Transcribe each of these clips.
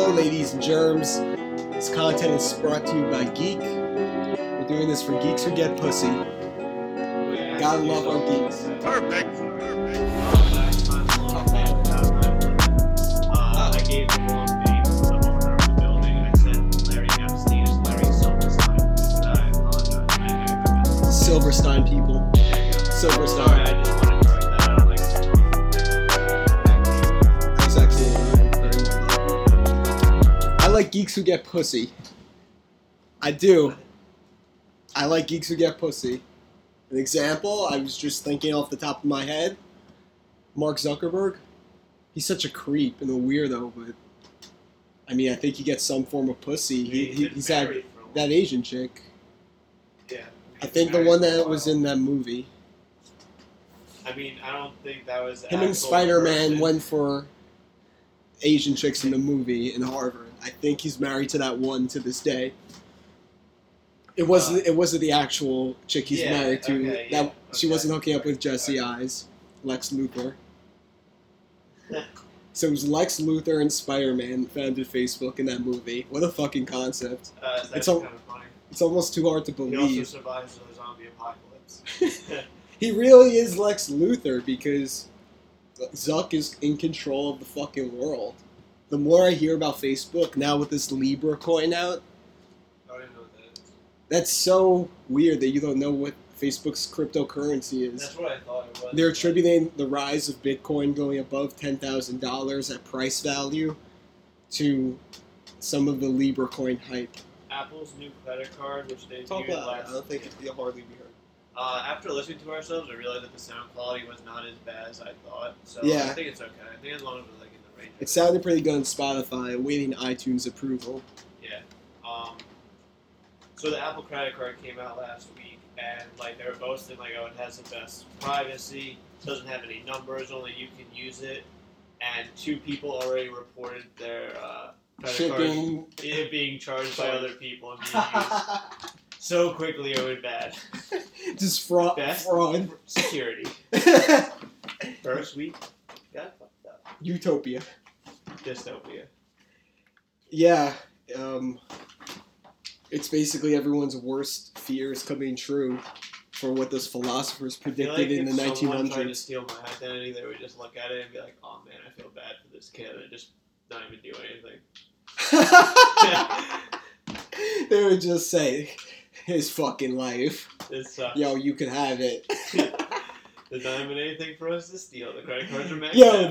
Hello, ladies and germs. This content is brought to you by Geek. We're doing this for geeks who get pussy. Gotta love our geeks. Perfect. I gave one name to the owner of the building. I said Larry Epstein is Larry Silverstein. I apologize. Silverstein people. Silverstein. I like geeks who get pussy. I do. I like geeks who get pussy. An example, I was just thinking off the top of my head, Mark Zuckerberg. He's such a creep and a weirdo, but I mean, I think he gets some form of pussy. He's had that Asian chick. Yeah. I think the one that was in that movie. I mean, I don't think that was. Him and Spider-Man went for Asian chicks in the movie in Harvard. I think he's married to that one to this day. It wasn't the actual chick he's married to. Okay, that she wasn't hooking up with Jesse Eyes, Lex Luthor. So it was Lex Luthor and Spider-Man founded Facebook in that movie. What a fucking concept! Kind of funny. It's almost too hard to believe. He also survives the zombie apocalypse. He really is Lex Luthor because Zuck is in control of the fucking world. The more I hear about Facebook, now with this Libra coin out, I don't even know what that is. That's so weird that you don't know what Facebook's cryptocurrency is. That's what I thought it was. They're attributing the rise of Bitcoin going above $10,000 at price value to some of the Libra coin hype. Apple's new credit card, which they talk about. I don't think it'll hardly be heard. After listening to ourselves, I realized that the sound quality was not as bad as I thought. So yeah. I think it's okay. I think as long as it's like. It sounded pretty good on Spotify, waiting iTunes approval. Yeah. So the Apple credit card came out last week, and like they were boasting, like, oh, it has the best privacy, doesn't have any numbers, only you can use it. And two people already reported their credit card being charged by other people and being used so quickly it went bad. Just fraud. Best fraud. Security. First week. Utopia. Dystopia. Yeah. It's basically everyone's worst fears coming true for what those philosophers predicted in the 1900s. If someone tried to steal my identity, they would just look at it and be like, oh man, I feel bad for this kid. And just not even do anything. They would just say, his fucking life. This sucks. Yo, you can have it. There's not even anything for us to steal. The credit cards are maxed out. Yeah,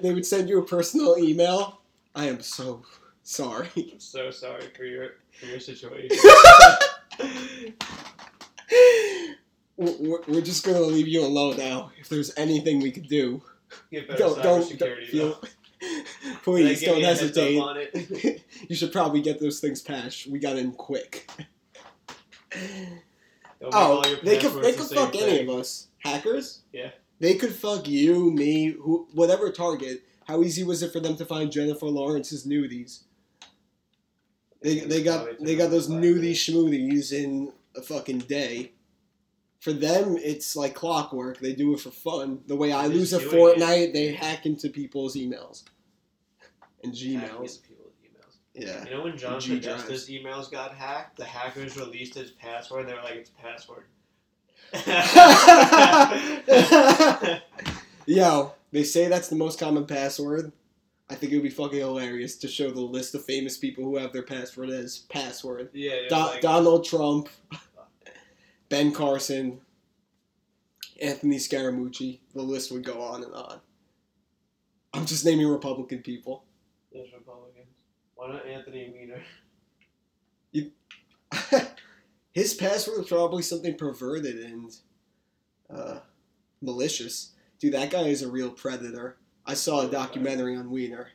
they would send you a personal email. I am so sorry. I'm so sorry for your situation. We're just gonna leave you alone now. If there's anything we could do, get better cybersecurity. Please don't hesitate. On it? You should probably get those things patched. We got in quick. They could fuck any of us. Hackers? Yeah. They could fuck you, me, whatever target. How easy was it for them to find Jennifer Lawrence's nudies? They got those nudie schmoodies in a fucking day. For them, it's like clockwork. They do it for fun. The way I lose a Fortnite, they hack into people's emails. And Gmails. Yeah. You know when John Podesta's emails got hacked? The hackers released his password, and they were like, it's password. Yo, they say that's the most common password. I think it would be fucking hilarious to show the list of famous people who have their password as password. Yeah. Donald Trump, Ben Carson, Anthony Scaramucci. The list would go on and on. I'm just naming Republican people. There's Republicans. Why not Anthony Weiner? His password was probably something perverted and malicious. Dude, that guy is a real predator. I saw a documentary on Wiener.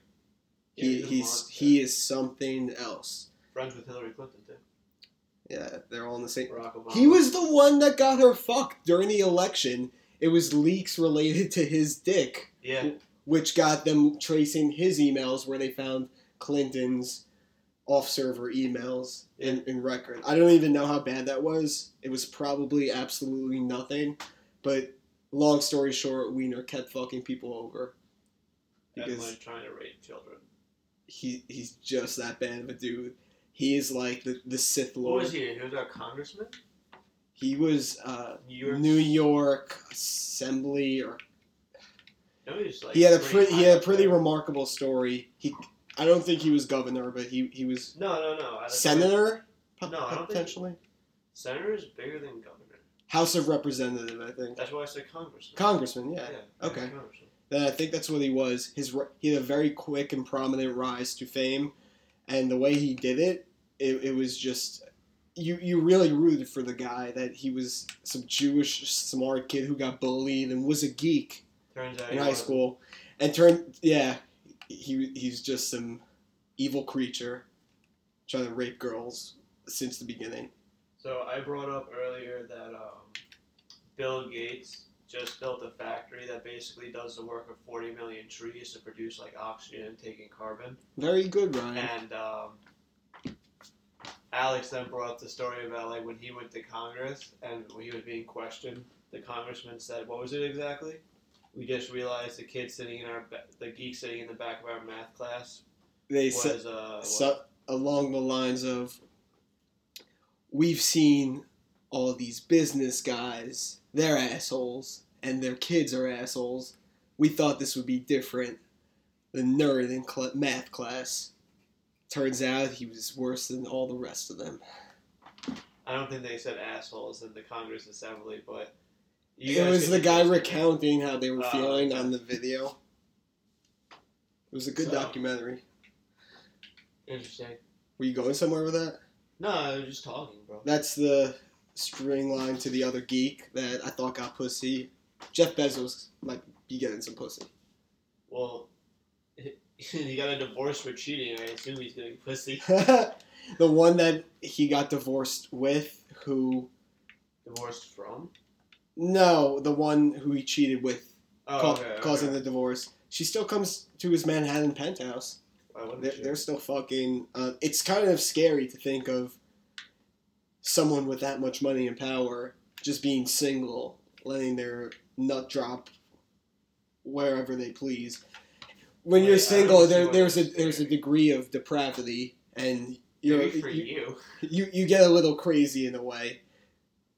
He is something else. Friends with Hillary Clinton, too. Yeah, they're all in the same. Barack Obama. He was the one that got her fucked during the election. It was leaks related to his dick. Yeah. Which got them tracing his emails where they found Clinton's off-server emails in record. I don't even know how bad that was. It was probably absolutely nothing. But long story short, Wiener kept fucking people over. Because trying to rape children. he's just that bad of a dude. He is like the Sith Lord. What was he? He was a congressman? He was New York Assembly or... Like he had a pretty remarkable story. I don't think he was governor, but he was... No. Senator? Potentially? Senator is bigger than governor. House of Representative, I think. That's why I said congressman. Congressman, yeah. Okay. Congressman. Then I think that's what he was. He had a very quick and prominent rise to fame, and the way he did it, it was just... You really rooted for the guy, that he was some Jewish smart kid who got bullied and was a geek. Turns out in high school. And he's just some evil creature trying to rape girls since the beginning. So I brought up earlier that Bill Gates just built a factory that basically does the work of 40 million trees to produce like oxygen, taking carbon. Very good, Ryan. And Alex then brought up the story about like when he went to Congress and when he was being questioned, the congressman said, what was it exactly? We just realized the kid sitting in the geek sitting in the back of our math class along the lines of, we've seen all these business guys, they're assholes, and their kids are assholes. We thought this would be different. The nerd in math class. Turns out he was worse than all the rest of them. I don't think they said assholes in the Congress Assembly, but... It was the guy recounting how they were feeling on the video. It was a good documentary. Interesting. Were you going somewhere with that? No, I was just talking, bro. That's the string line to the other geek that I thought got pussy. Jeff Bezos might be getting some pussy. Well, he got a divorce for cheating. I assume he's getting pussy. The one that he got divorced with, who... Divorced from? No, the one who he cheated with, causing the divorce. She still comes to his Manhattan penthouse. They're still fucking... it's kind of scary to think of someone with that much money and power just being single, letting their nut drop wherever they please. When you're single, there's a degree of depravity, and you get a little crazy in a way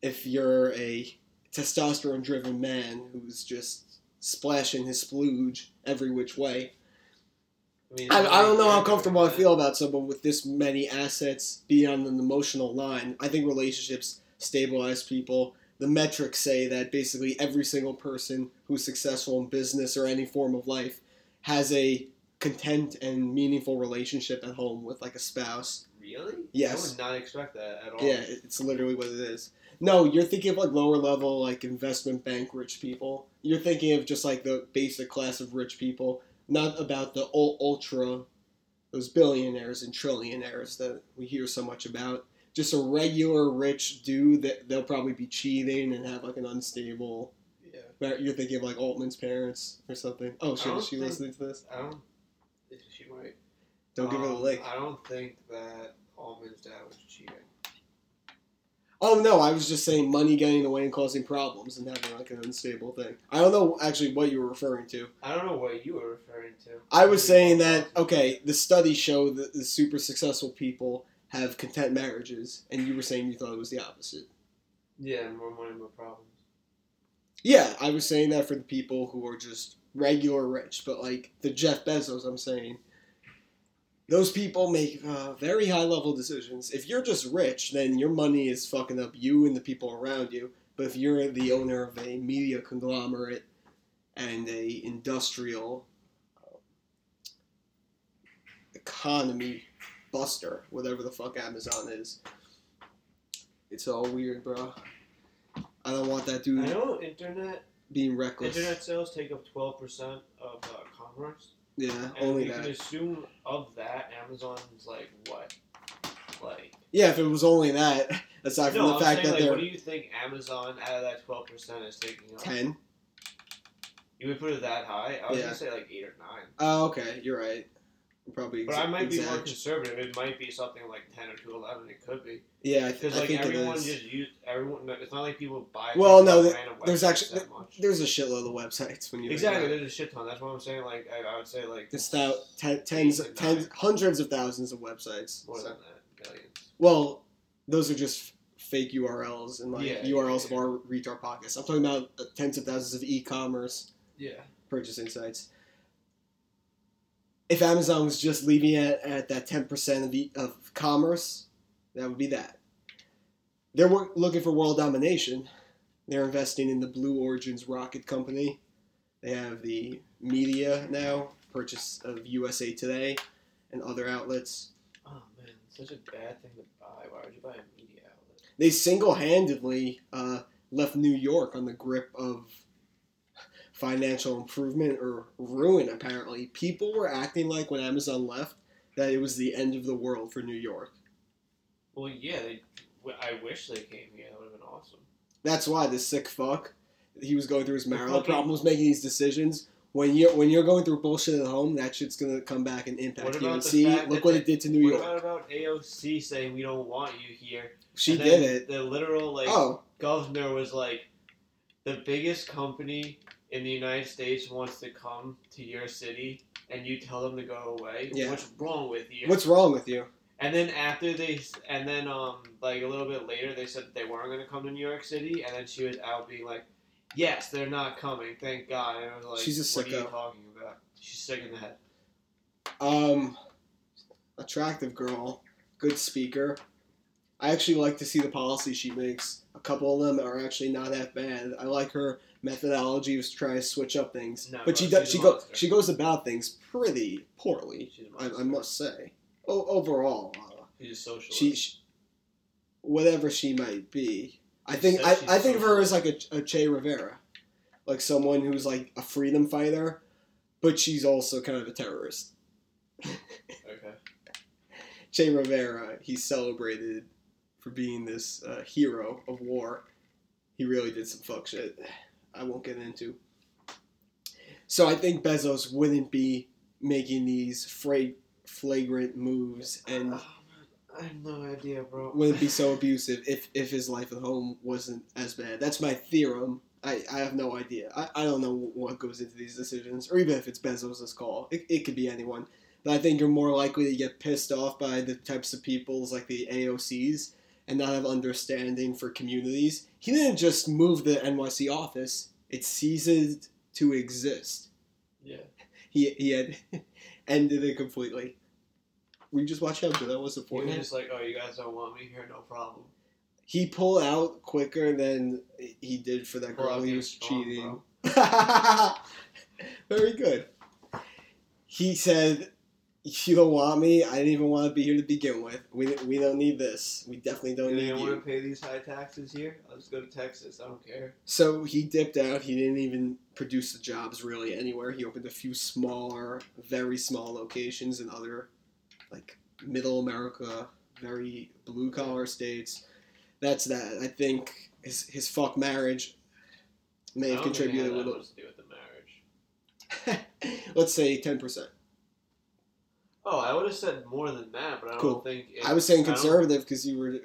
if you're a testosterone-driven man who's just splashing his splooge every which way. I mean, I don't know how comfortable I feel about someone with this many assets beyond an emotional line. I think relationships stabilize people. The metrics say that basically every single person who's successful in business or any form of life has a content and meaningful relationship at home with like a spouse. Really? Yes. I would not expect that at all. Yeah, it's literally what it is. No, you're thinking of like lower level like investment bank rich people. You're thinking of just like the basic class of rich people, not about the ultra, those billionaires and trillionaires that we hear so much about. Just a regular rich dude that they'll probably be cheating and have like an unstable... Yeah. You're thinking of like Altman's parents or something. Oh, shit, is she listening to this? I don't... She might... Don't give her the lick. I don't think that Altman's dad was cheating. Oh, no, I was just saying money getting in the way and causing problems and having like an unstable thing. I don't know actually what you were referring to. I don't know what you were referring to. I was saying that, okay, the studies show that the super successful people have content marriages, and you were saying you thought it was the opposite. Yeah, more money, more problems. Yeah, I was saying that for the people who are just regular rich, but like the Jeff Bezos, I'm saying... Those people make very high-level decisions. If you're just rich, then your money is fucking up you and the people around you. But if you're the owner of a media conglomerate and a industrial economy buster, whatever the fuck Amazon is, it's all weird, bro. I don't want that dude being reckless. Internet sales take up 12% of commerce. Yeah, and only that. You can assume of that, Amazon's like, what? Like... Yeah, if it was only that, aside from the fact that they're... No, I'm saying, like, what do you think Amazon, out of that 12% is taking up? 10? You would put it that high? I was going to say, like, 8 or 9. Oh, okay, you're right. probably. But I might be more conservative. It mimight be something like 10 or 211. It could be. Yeah, because like everyone just used everyone. It's not like people buy. Well, no, there's actually there's a shitload of websites when you exactly there's a shit ton. That's what I'm saying. Like I would say like there's tens, hundreds of thousands of websites. More than that, billions. Well, those are just fake URLs and like URLs of our retard pockets. I'm talking about tens of thousands of e-commerce purchasing sites. If Amazon was just leaving it at that 10% of commerce, that would be that. They're looking for world domination. They're investing in the Blue Origins rocket company. They have the media now, purchase of USA Today and other outlets. Oh man, such a bad thing to buy. Why would you buy a media outlet? They single-handedly left New York on the grip of financial improvement or ruin, apparently. People were acting like when Amazon left that it was the end of the world for New York. Well, yeah, I wish they came here. That would have been awesome. That's why this sick fuck, he was going through his marital problems, making these decisions. When you're going through bullshit at home, that shit's going to come back and impact you. And see, look what it did to New York. What about AOC saying, we don't want you here? She did it. The literal, governor was like, the biggest company in the United States wants to come to your city and you tell them to go away. Yeah. What's wrong with you? And then a little bit later they said that they weren't going to come to New York City, and then she was out being like, yes, they're not coming, thank God. And I was like, she's a sicko. What are you talking about? She's sick in the head. Attractive girl, good speaker. I actually like to see the policy she makes. A couple of them are actually not that bad. I like her methodology was to try to switch up things. No, but she goes about things pretty poorly, I must say. Overall, she's a socialist. Whatever she might be, I think of her as like a Che Guevara, like someone who's like a freedom fighter, but she's also kind of a terrorist. Okay. Che Guevara, he's celebrated for being this hero of war. He really did some fuck shit I won't get into. So I think Bezos wouldn't be making these flagrant moves, and I have no idea, bro. Wouldn't be so abusive if his life at home wasn't as bad. That's my theorem. I have no idea. I don't know what goes into these decisions, or even if it's Bezos' call. It could be anyone. But I think you're more likely to get pissed off by the types of peoples like the AOCs and not have understanding for communities. He didn't just move the NYC office. It ceased to exist. Yeah. He had ended it completely. We just watched him, but that was the point. He was just like, oh, you guys don't want me here, no problem. He pulled out quicker than he did for that girl he was cheating. Very good. He said, you don't want me. I didn't even want to be here to begin with. We don't need this. We definitely don't need you. You want to pay these high taxes here? I'll just go to Texas. I don't care. So he dipped out. He didn't even produce the jobs really anywhere. He opened a few smaller, very small locations in other, like, middle America, very blue-collar states. That's that. I think his fuck marriage may have contributed a little. I don't think it had that much to do with the marriage. Let's say 10%. Oh, I would have said more than that, but I don't think... I was saying conservative because you were,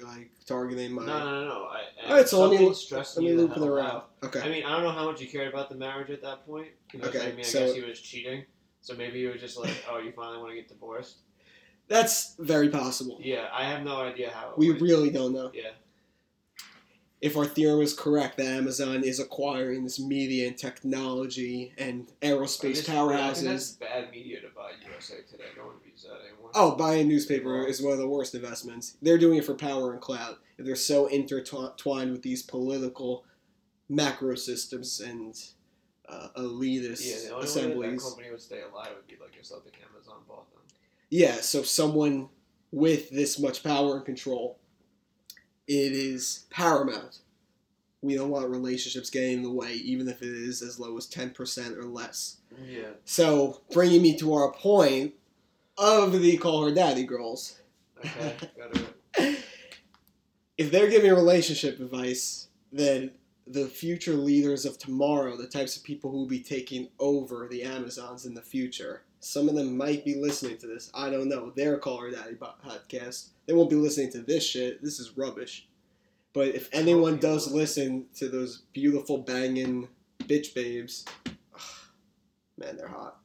targeting my... No. All right, so let me loop it around. Okay. I mean, I don't know how much you cared about the marriage at that point. Okay, I guess he was cheating, so maybe you were just like, oh, you finally want to get divorced? That's very possible. Yeah, I have no idea how it works. We really don't know. Yeah. If our theorem is correct, that Amazon is acquiring this media and technology and aerospace powerhouses. That's bad media to buy USA Today. No one reads that anymore. Oh, buying a newspaper is one of the worst investments. They're doing it for power and clout. They're so intertwined with these political macro systems and elitist assemblies. Yeah, the only way that company would stay alive would be if something Amazon bought them. Yeah, so someone with this much power and control... It is paramount. We don't want relationships getting in the way, even if it is as low as 10% or less. Yeah. So, bringing me to our point of the Call Her Daddy girls. Okay, got it. If they're giving relationship advice, then the future leaders of tomorrow, the types of people who will be taking over the Amazons in the future, Some of them might be listening to this. I don't know. Their Call Her Daddy podcast. They won't be listening to this shit. This is rubbish. But if anyone does listen to those beautiful banging bitch babes, ugh, man, they're hot.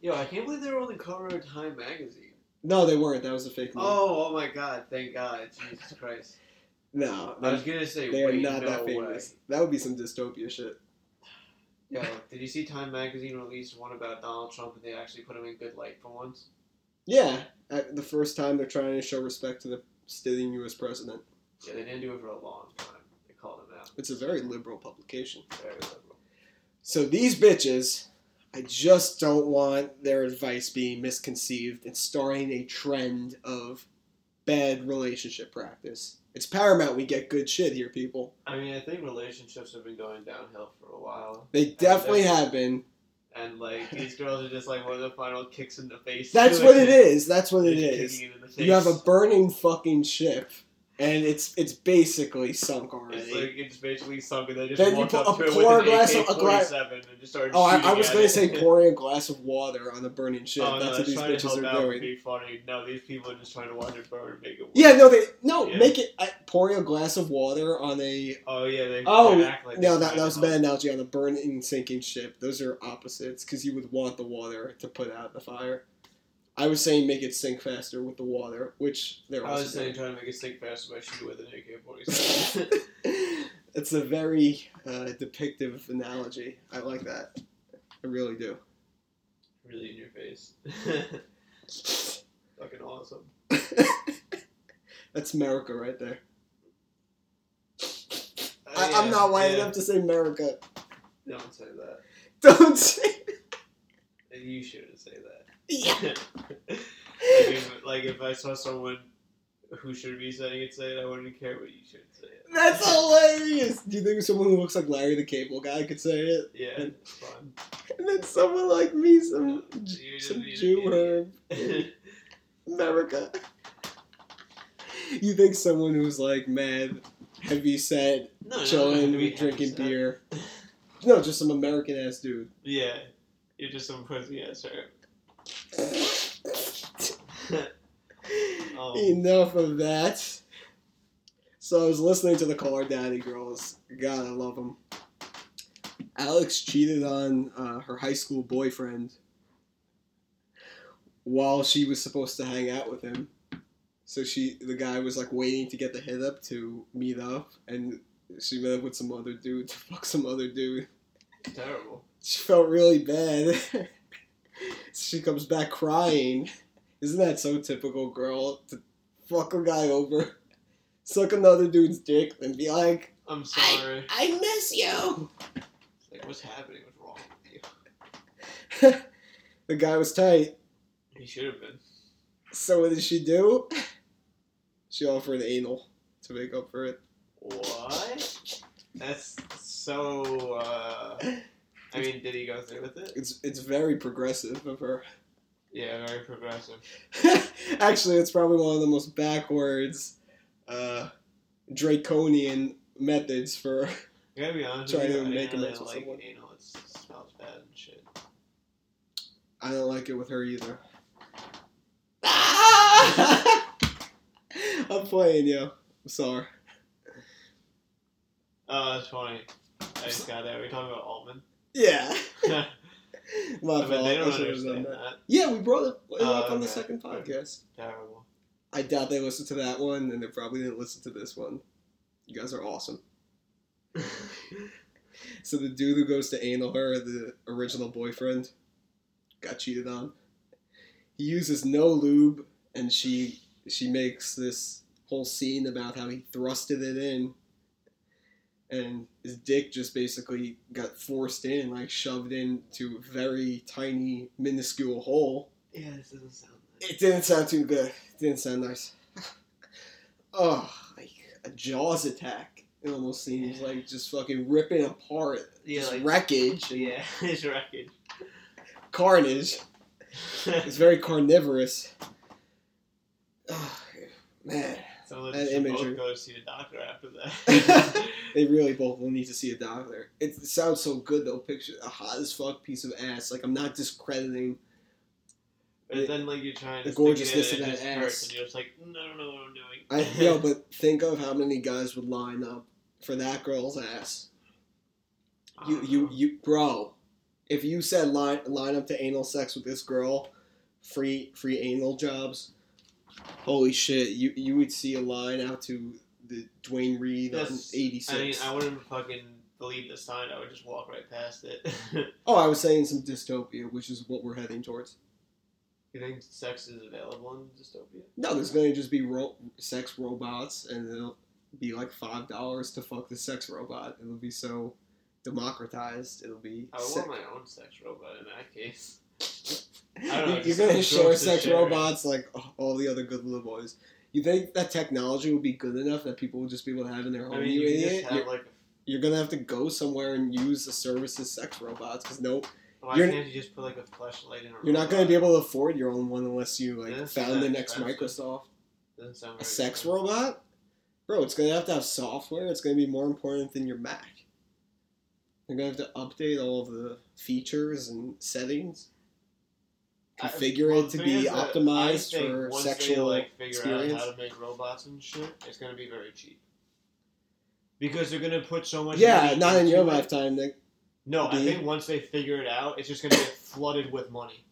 Yo, I can't believe they were on the cover of Time magazine. No, they weren't. That was a fake news. Oh, my God. Thank God. Jesus Christ. No. I was going to say, they are not that famous. Way. That would be some dystopia shit. Yo, did you see Time magazine released one about Donald Trump and they actually put him in good light for once? Yeah. At the first time they're trying to show respect to the sitting U.S. president. Yeah, they didn't do it for a long time. They called him out. It's a very liberal publication. Very liberal. So these bitches, I just don't want their advice being misconceived and starting a trend of bad relationship practice. It's paramount we get good shit here, people. I mean, I think relationships have been going downhill for a while. They definitely have been. And, like, these girls are just, like, one of the final kicks in the face. That's what it is. That's what it is. You have a burning fucking ship, and it's basically sunk already. It's, like, it's basically sunk, and they just walked up to it with an AK-47 and just started shooting at it. Oh, I was going to say pouring a glass of water on the burning ship. Oh, that's what these bitches are doing. Be funny. No, these people are just trying to watch it burn and make it work. Yeah, make it... pouring a glass of water on a... Oh, yeah, they... Oh, act like no, that was a bad analogy on a burning and sinking ship. Those are opposites, because you would want the water to put out the fire. I was saying make it sink faster with the water, which they're also trying to make it sink faster by shooting with an AK-47. It's a very depictive analogy. I like that. I really do. Really in your face. Fucking awesome. That's America right there. I'm not white enough to say America. Don't say that. Don't say that. You shouldn't say that. Yeah. Like if I saw someone who should be saying it, say it, I wouldn't care what you should say it. That's hilarious. Do you think someone who looks like Larry the Cable Guy could say it? Yeah, it's fun. And then someone like me, some Jew herb in America. You think someone who's like mad, heavy set, chilling, drinking beer. No, just some American ass dude. Yeah. You're just some pussy ass herb. Enough of that. So I was listening to the Call Her Daddy girls. God, I love them. Alex cheated on her high school boyfriend while she was supposed to hang out with him. So the guy was like waiting to get the hit up to meet up, and she met up with some other dude to fuck some other dude. Terrible. She felt really bad. She comes back crying. Isn't that so typical, girl? To fuck a guy over, suck another dude's dick, and be like, I'm sorry. I miss you. It's like, what's happening? What's wrong with you? The guy was tight. He should have been. So what did she do? She offered anal to make up for it. What? That's so, I mean, did he go through with it? It's very progressive of her. Yeah, very progressive. Actually, it's probably one of the most backwards, draconian methods for trying to make a mess with someone. Anal, it smells bad and shit. I don't like it with her either. I'm playing, yo. I'm sorry. Oh, that's funny. I just got that. Are we talking about Altman? Yeah. My fault. They don't understand that. Yeah, we brought it up on the second podcast. Terrible. I doubt they listened to that one, and they probably didn't listen to this one. You guys are awesome. So the dude who goes to anal her, the original boyfriend, got cheated on. He uses no lube, and she makes this whole scene about how he thrusted it in. And his dick just basically got forced in, like shoved into a very tiny, minuscule hole. Yeah, this doesn't sound nice. It didn't sound too good. It didn't sound nice. Oh, like a Jaws attack. It almost seems like just fucking ripping apart. Yeah, just like, wreckage. Yeah, it's wreckage. Carnage. It's very carnivorous. Oh, man. So that imagery. Both go see a doctor after that. They really both will need to see a doctor. It sounds so good though. Picture a hot as fuck piece of ass. Like I'm not discrediting But then, like, you're trying to gorgeousness of that ass, and you're just like, no, no, no, what I'm doing. Yo, but think of how many guys would line up for that girl's ass. Bro. If you said line up to anal sex with this girl, free anal jobs. Holy shit, you would see a line out to the Dwayne Reed on 86. I mean, I wouldn't fucking believe the sign. I would just walk right past it. Oh, I was saying some dystopia, which is what we're heading towards. You think sex is available in dystopia? No, there's going to just be sex robots, and it'll be like $5 to fuck the sex robot. It'll be so democratized. It'll be I would want my own sex robot in that case. I don't know, you're going to show sex robots like all the other good little boys. You think that technology would be good enough that people would just be able to have in their home? I mean, you idiot. You're going to have to go somewhere and use the services sex robots because Why can't you just put, like, a flashlight in a robot? You're not going to be able to afford your own one unless you, like, found the next Microsoft. Doesn't sound right. A sex robot? Bro, it's going to have software. It's going to be more important than your Mac. You're going to have to update all of the features and settings. Configure it to be optimized for sexual experience. Out how to make robots and shit, it's going to be very cheap. Because they're going to put so much... Yeah, not in your lifetime, Nick. No, I think once they figure it out, it's just going to get flooded with money.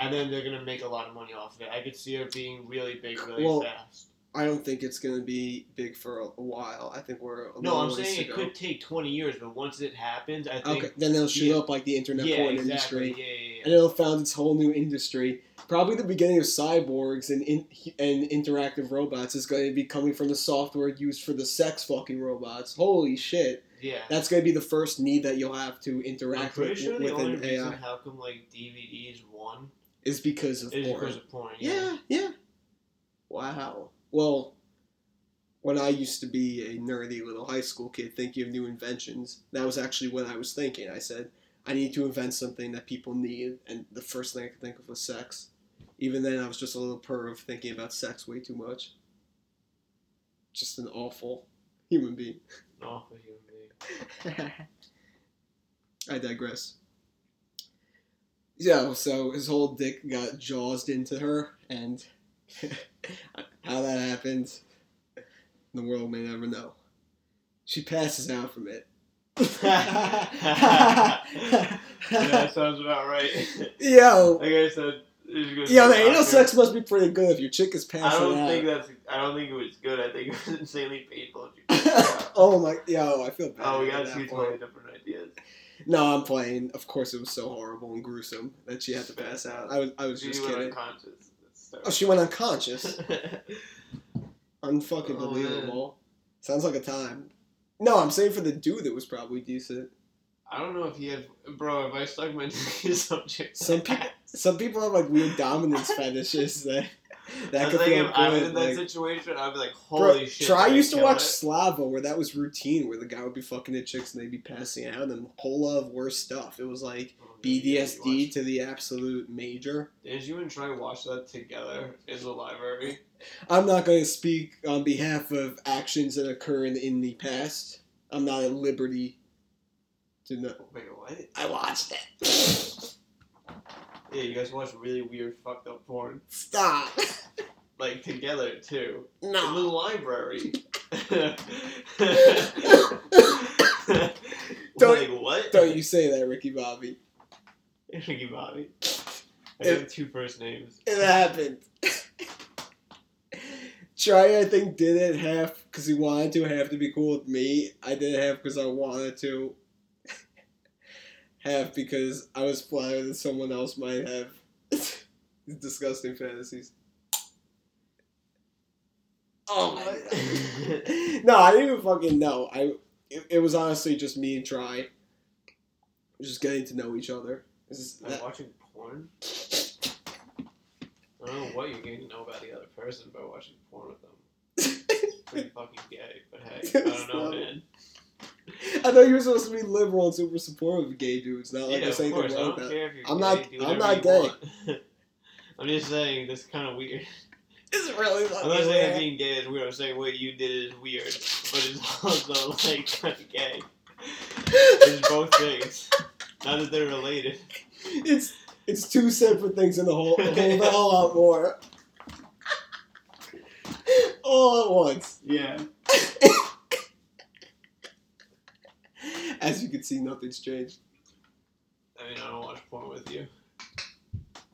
And then they're going to make a lot of money off of it. I could see it being really big, really fast. I don't think it's going to be big for a while. I think we're a long ways to go. No, I'm saying it could take 20 years, but once it happens, I think... Okay, then they'll shoot up like the internet porn industry. Yeah. And it'll found its whole new industry. Probably the beginning of cyborgs and interactive robots is going to be coming from the software used for the sex fucking robots. Holy shit. Yeah. That's going to be the first need that you'll have to interact with an AI. I'm pretty sure the only reason how come, like, DVDs won... Is because of porn. Yeah. Wow. Well, when I used to be a nerdy little high school kid thinking of new inventions, that was actually what I was thinking. I said, I need to invent something that people need, and the first thing I could think of was sex. Even then, I was just a little perv thinking about sex way too much. Just an awful human being. I digress. Yeah, so his whole dick got jawsed into her, and how that happened, the world may never know. She passes out from it. Yeah, that sounds about right. Yo. Like I said, the anal sex must be pretty good if your chick is passing out. I don't think it was good. I think it was insanely painful if you Oh my, yo, I feel bad. Oh, we got two totally different ideas. No, I'm playing. Of course it was so horrible and gruesome that she had to pass out. I was just kidding. She went unconscious. Oh, she went unconscious? Unfucking believable. Sounds like a time. No, I'm saying for the dude it was probably decent. I don't know if he had... Bro, if I stuck my dick in some chick's some people have, like, weird dominance fetishes that could be good. If I was in that situation, I'd be like, holy shit. Try used to watch Slava, where that was routine, where the guy would be fucking the chicks and they'd be passing out and a whole lot of worse stuff. It was, like, BDSD to the absolute major. Did you and Troy watch that together in the library? I'm not going to speak on behalf of actions that occur in the past. I'm not at liberty... No. Wait, what? I watched it. Yeah, you guys watch really weird, fucked up porn. Stop. Like, together, too. No. In the library. Like, what? Don't you say that, Ricky Bobby. Ricky Bobby. I have two first names. It happened. Troy, I think, did it half because he wanted to, half to be cool with me. I did it half because I wanted to. Half because I was flattered that someone else might have disgusting fantasies. Oh my god. No, I didn't even fucking know. It was honestly just me and Try. Just getting to know each other. I'm watching porn? I don't know what you're getting to know about the other person by watching porn with them. It's pretty fucking gay, but hey, I don't know, man. I thought you were supposed to be liberal and super supportive of gay dudes. Not like there's anything wrong with that. I'm not gay. I'm just saying that's kind of weird. It's really not. I'm not saying being gay is weird. I'm saying what you did is weird, but it's also like kind of gay. It's both things. Not that they're related. It's It's two separate things in the whole lot more. All at once. Yeah. As you can see, nothing's changed. I mean, I don't watch porn with you.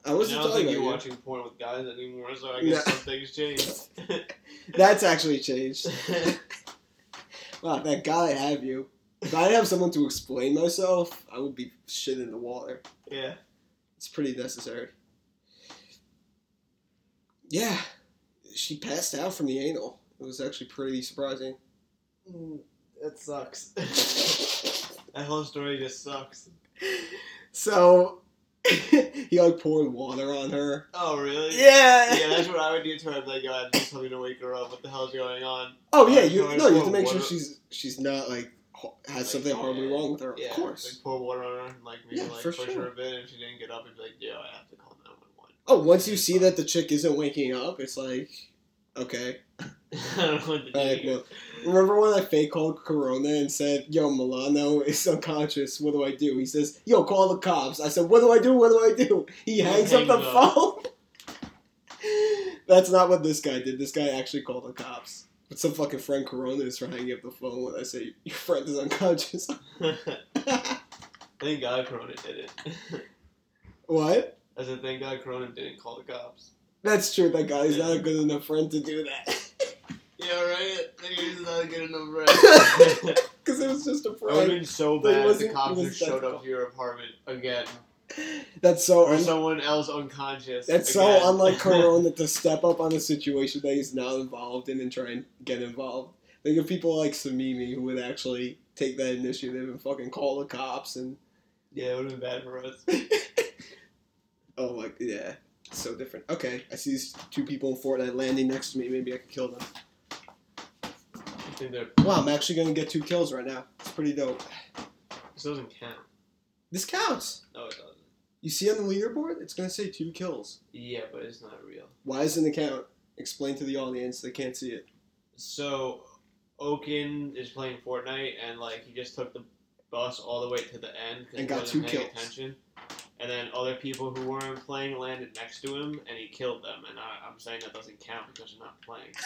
I wasn't talking about you. I don't think you're watching porn with guys anymore, so I guess something's changed. That's actually changed. Wow, thank God I have you. If I didn't have someone to explain myself, I would be shit in the water. Yeah. It's pretty necessary. Yeah. She passed out from the anal. It was actually pretty surprising. That sucks. That whole story just sucks. So, he poured water on her. Oh, really? Yeah. Yeah, that's what I would do to her. I'd be like, God, just tell me to wake her up. What the hell's going on? Oh, yeah. You have to make sure she's not, like, has something horribly wrong with her. Yeah, of course. Like, pour water on her and, like, maybe, like, push her a bit. And if she didn't get up, I'd be like, yeah, I have to call 911. Oh, once you see that the chick isn't waking up, it's like, okay. I don't know what to do. Remember when I fake called Corona and said, yo, Milano is unconscious, what do I do? He says, yo, call the cops. I said, what do I do? He hangs up the phone. That's not what this guy did. This guy actually called the cops. But some fucking friend Corona is for hanging up the phone when I say, your friend is unconscious. Thank God Corona did it. What? I said, thank God Corona didn't call the cops. That's true, that guy is not a good enough friend to do that. Yeah, right? He's not a good enough friend. Because it was just a friend. It would have been so bad if the cops just showed up to your apartment again. That's so... Or someone else unconscious. That's again. So unlike Corona to step up on a situation that he's not involved in and try and get involved. Think of people like Samimi who would actually take that initiative and fucking call the cops and... Yeah, it would have been bad for us. Oh, my... Yeah. So different. Okay, I see these two people in Fortnite landing next to me. Maybe I can kill them. Wow, I'm actually going to get 2 kills right now. It's pretty dope. This doesn't count. This counts. No, it doesn't. You see on the leaderboard? It's going to say 2 kills. Yeah, but it's not real. Why doesn't it count? Explain to the audience. They can't see it. So, Oaken is playing Fortnite, and like he just took the bus all the way to the end. And got 2 kills. Attention. And then other people who weren't playing landed next to him, and he killed them. And I'm saying that doesn't count because you're not playing.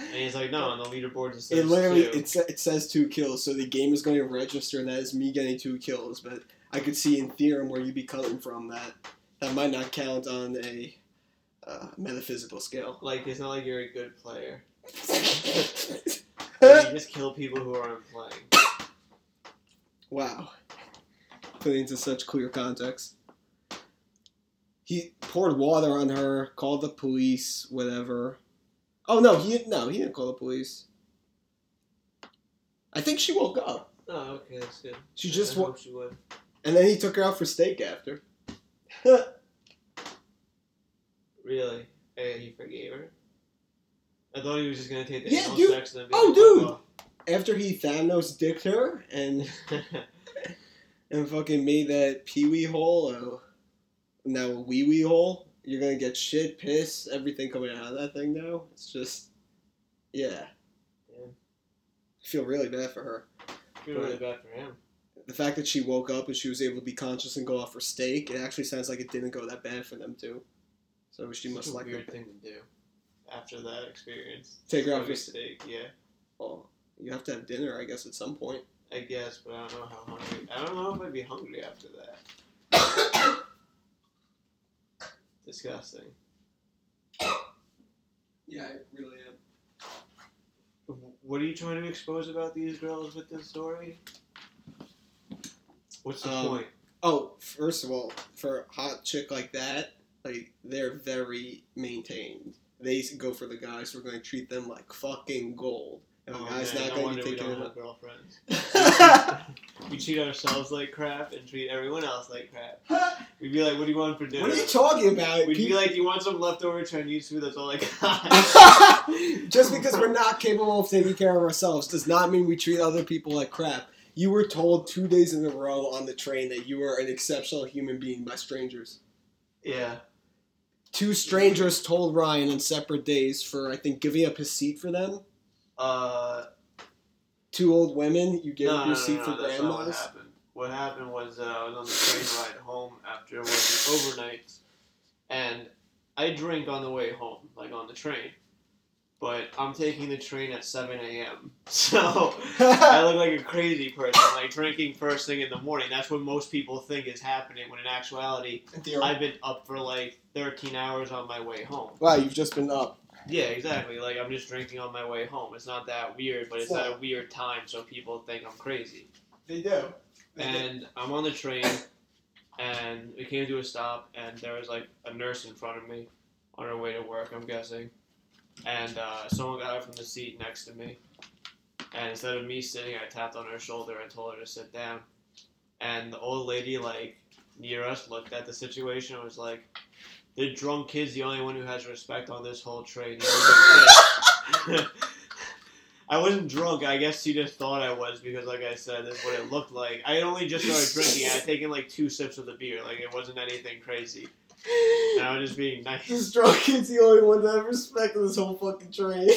And he's like, no, on the leaderboard it says it says 2 kills, so the game is going to register that as me getting 2 kills. But I could see in theorem where you'd be coming from that might not count on a metaphysical scale. Like, it's not like you're a good player. You just kill people who aren't playing. Wow. Putting into such clear context. He poured water on her, called the police, whatever. Oh, no, he didn't call the police. I think she woke up. Oh, okay, that's good. She just woke up. I hope she would. And then he took her out for steak after. Really? Hey, he forgave her? I thought he was just going to take the anal sex and then be dude! After he Thanos dicked her and fucking made that pee-wee hole now a wee-wee hole, you're going to get shit, piss, everything coming out of that thing now. It's just, yeah. I feel really bad for her. I feel really bad for him. The fact that she woke up and she was able to be conscious and go off her steak, it actually sounds like it didn't go that bad for them, too. So she must like it. It's a weird thing to do after that experience. Take her off your steak, yeah. Well, you have to have dinner, I guess, at some point. I guess, but I don't know how hungry. I don't know if I'd be hungry after that. Disgusting. Yeah, I really am. What are you trying to expose about these girls with this story? What's the point? Oh, first of all, for a hot chick like that, like they're very maintained. They go for the guys, so we're going to treat them like fucking gold. And the guy's not going to take care of girlfriends. We treat ourselves like crap and treat everyone else like crap. We'd be like, what do you want for dinner? What are you talking about? We'd be like, you want some leftover Chinese food? That's all I got. Just because we're not capable of taking care of ourselves does not mean we treat other people like crap. You were told 2 days in a row on the train that you were an exceptional human being by strangers. Yeah. 2 strangers told Ryan on separate days for, I think, giving up his seat for them. two old women, you gave up your seat for grandmas? That's not what happened was I was on the train ride home after one of the overnights, and I drink on the way home, like on the train. But I'm taking the train at 7 a.m. So I look like a crazy person, like drinking first thing in the morning. That's what most people think is happening, when in actuality, I've been up for like 13 hours on my way home. Wow, you've just been up. Yeah, exactly. Like, I'm just drinking on my way home. It's not that weird, but it's at a weird time, so people think I'm crazy. They do. I'm on the train, and we came to a stop, and there was like a nurse in front of me on her way to work, I'm guessing. And someone got her from the seat next to me. And instead of me sitting, I tapped on her shoulder and told her to sit down. And the old lady, like, near us looked at the situation and was like, the drunk kid's the only one who has respect on this whole train. I wasn't drunk. I guess she just thought I was because, like I said, that's what it looked like. I only just started drinking. I had taken, like, 2 sips of the beer. Like, it wasn't anything crazy. And I was just being nice. This drunk kid's the only one that I respect on this whole fucking train.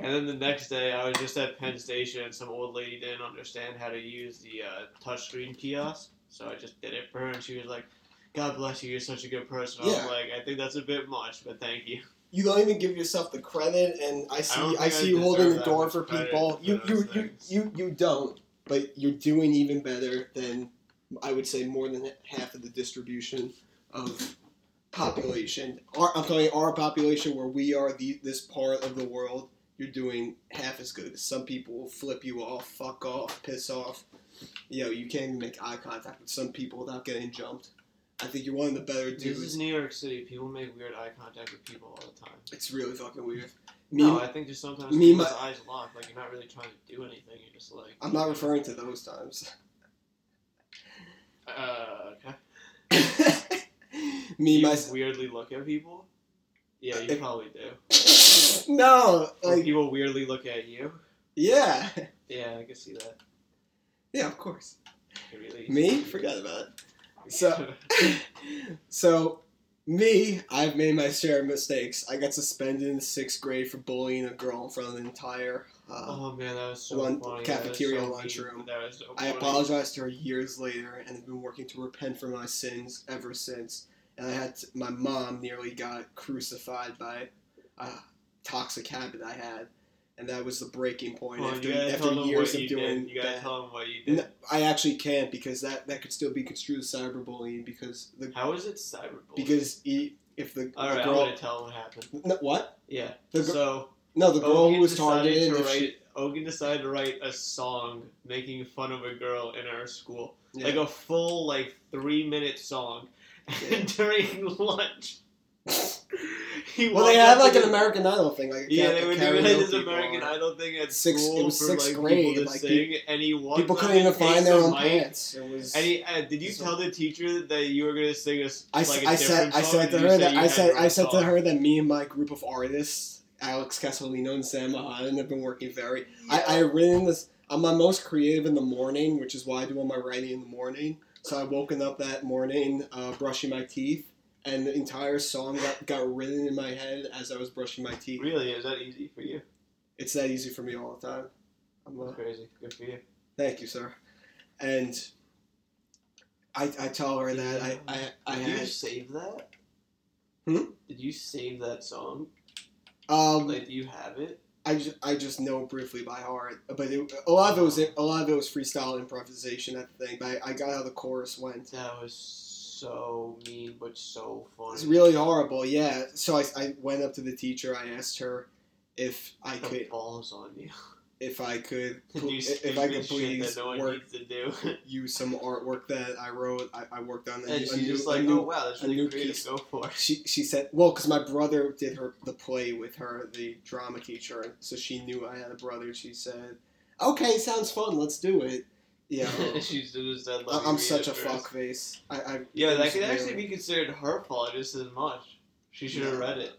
And then the next day, I was just at Penn Station, and some old lady didn't understand how to use the touchscreen kiosk. So I just did it for her, and she was like, God bless you, you're such a good person. Yeah. I was like, I think that's a bit much, but thank you. You don't even give yourself the credit, and I see you holding the door for people. You don't, but you're doing even better than... I would say more than half of the distribution of population. I'm talking our population, where we are this part of the world. You're doing half as good. Some people will flip you off, fuck off, piss off. You know, you can't even make eye contact with some people without getting jumped. I think you're one of the better dudes. This is New York City. People make weird eye contact with people all the time. It's really fucking weird. I think just sometimes people's eyes locked. Like, you're not really trying to do anything. You're just like... I'm not referring to those times. Okay. Weirdly look at people? Yeah, you probably do. No! Like, people weirdly look at you? Yeah. Yeah, I can see that. Yeah, of course. Really me? Forgot about it. So, me, I've made my share of mistakes. I got suspended in 6th grade for bullying a girl in front of the entire... that was so funny. Cafeteria lunchroom. I apologized to her years later, and I've been working to repent for my sins ever since. And I had my mom nearly got crucified by a toxic habit I had, and that was the breaking point. After years of doing that, you gotta tell them what you did. No, I actually can't, because that could still be construed as cyberbullying. How is it cyberbullying? Because if the girl, I want to tell them what happened. No, what? Yeah. The girl Ogan who was targeted. Ogan decided to write a song making fun of a girl in our school. Yeah. Like a full, 3-minute song. Yeah. During lunch. They had, an American Idol thing. They were doing this American Idol thing at school. It was 6th grade. People to sing, and he walked people couldn't even find their own pants. Did you tell the teacher that you were going to sing a different song? I said to her that me and my group of artists... Alex Casolino and Sam Mahalan have been working very... I'm most creative in the morning, which is why I do all my writing in the morning. So I woken up that morning brushing my teeth, and the entire song got written in my head as I was brushing my teeth. Really? Is that easy for you? It's that easy for me all the time. That's crazy. Good for you. Thank you, sir. And I tell her that I had... Did you save that? Hmm? Did you save that song? Do you have it? I just know it briefly by heart, but a lot of it was freestyle improvisation. That thing, but I got how the chorus went. That was so mean, but so funny. It's really horrible, yeah. So I went up to the teacher. I asked her if I could. The balls on you. If I could, please use some artwork that I wrote. I worked on that. And she's just like, oh wow, that's really great. Go for it. She said, well, because my brother did the play with her, the drama teacher, so she knew I had a brother. She said, okay, sounds fun. Let's do it. Yeah. She just said, I'm such a fuckface. That could actually be considered her fault just as much. She should have read it.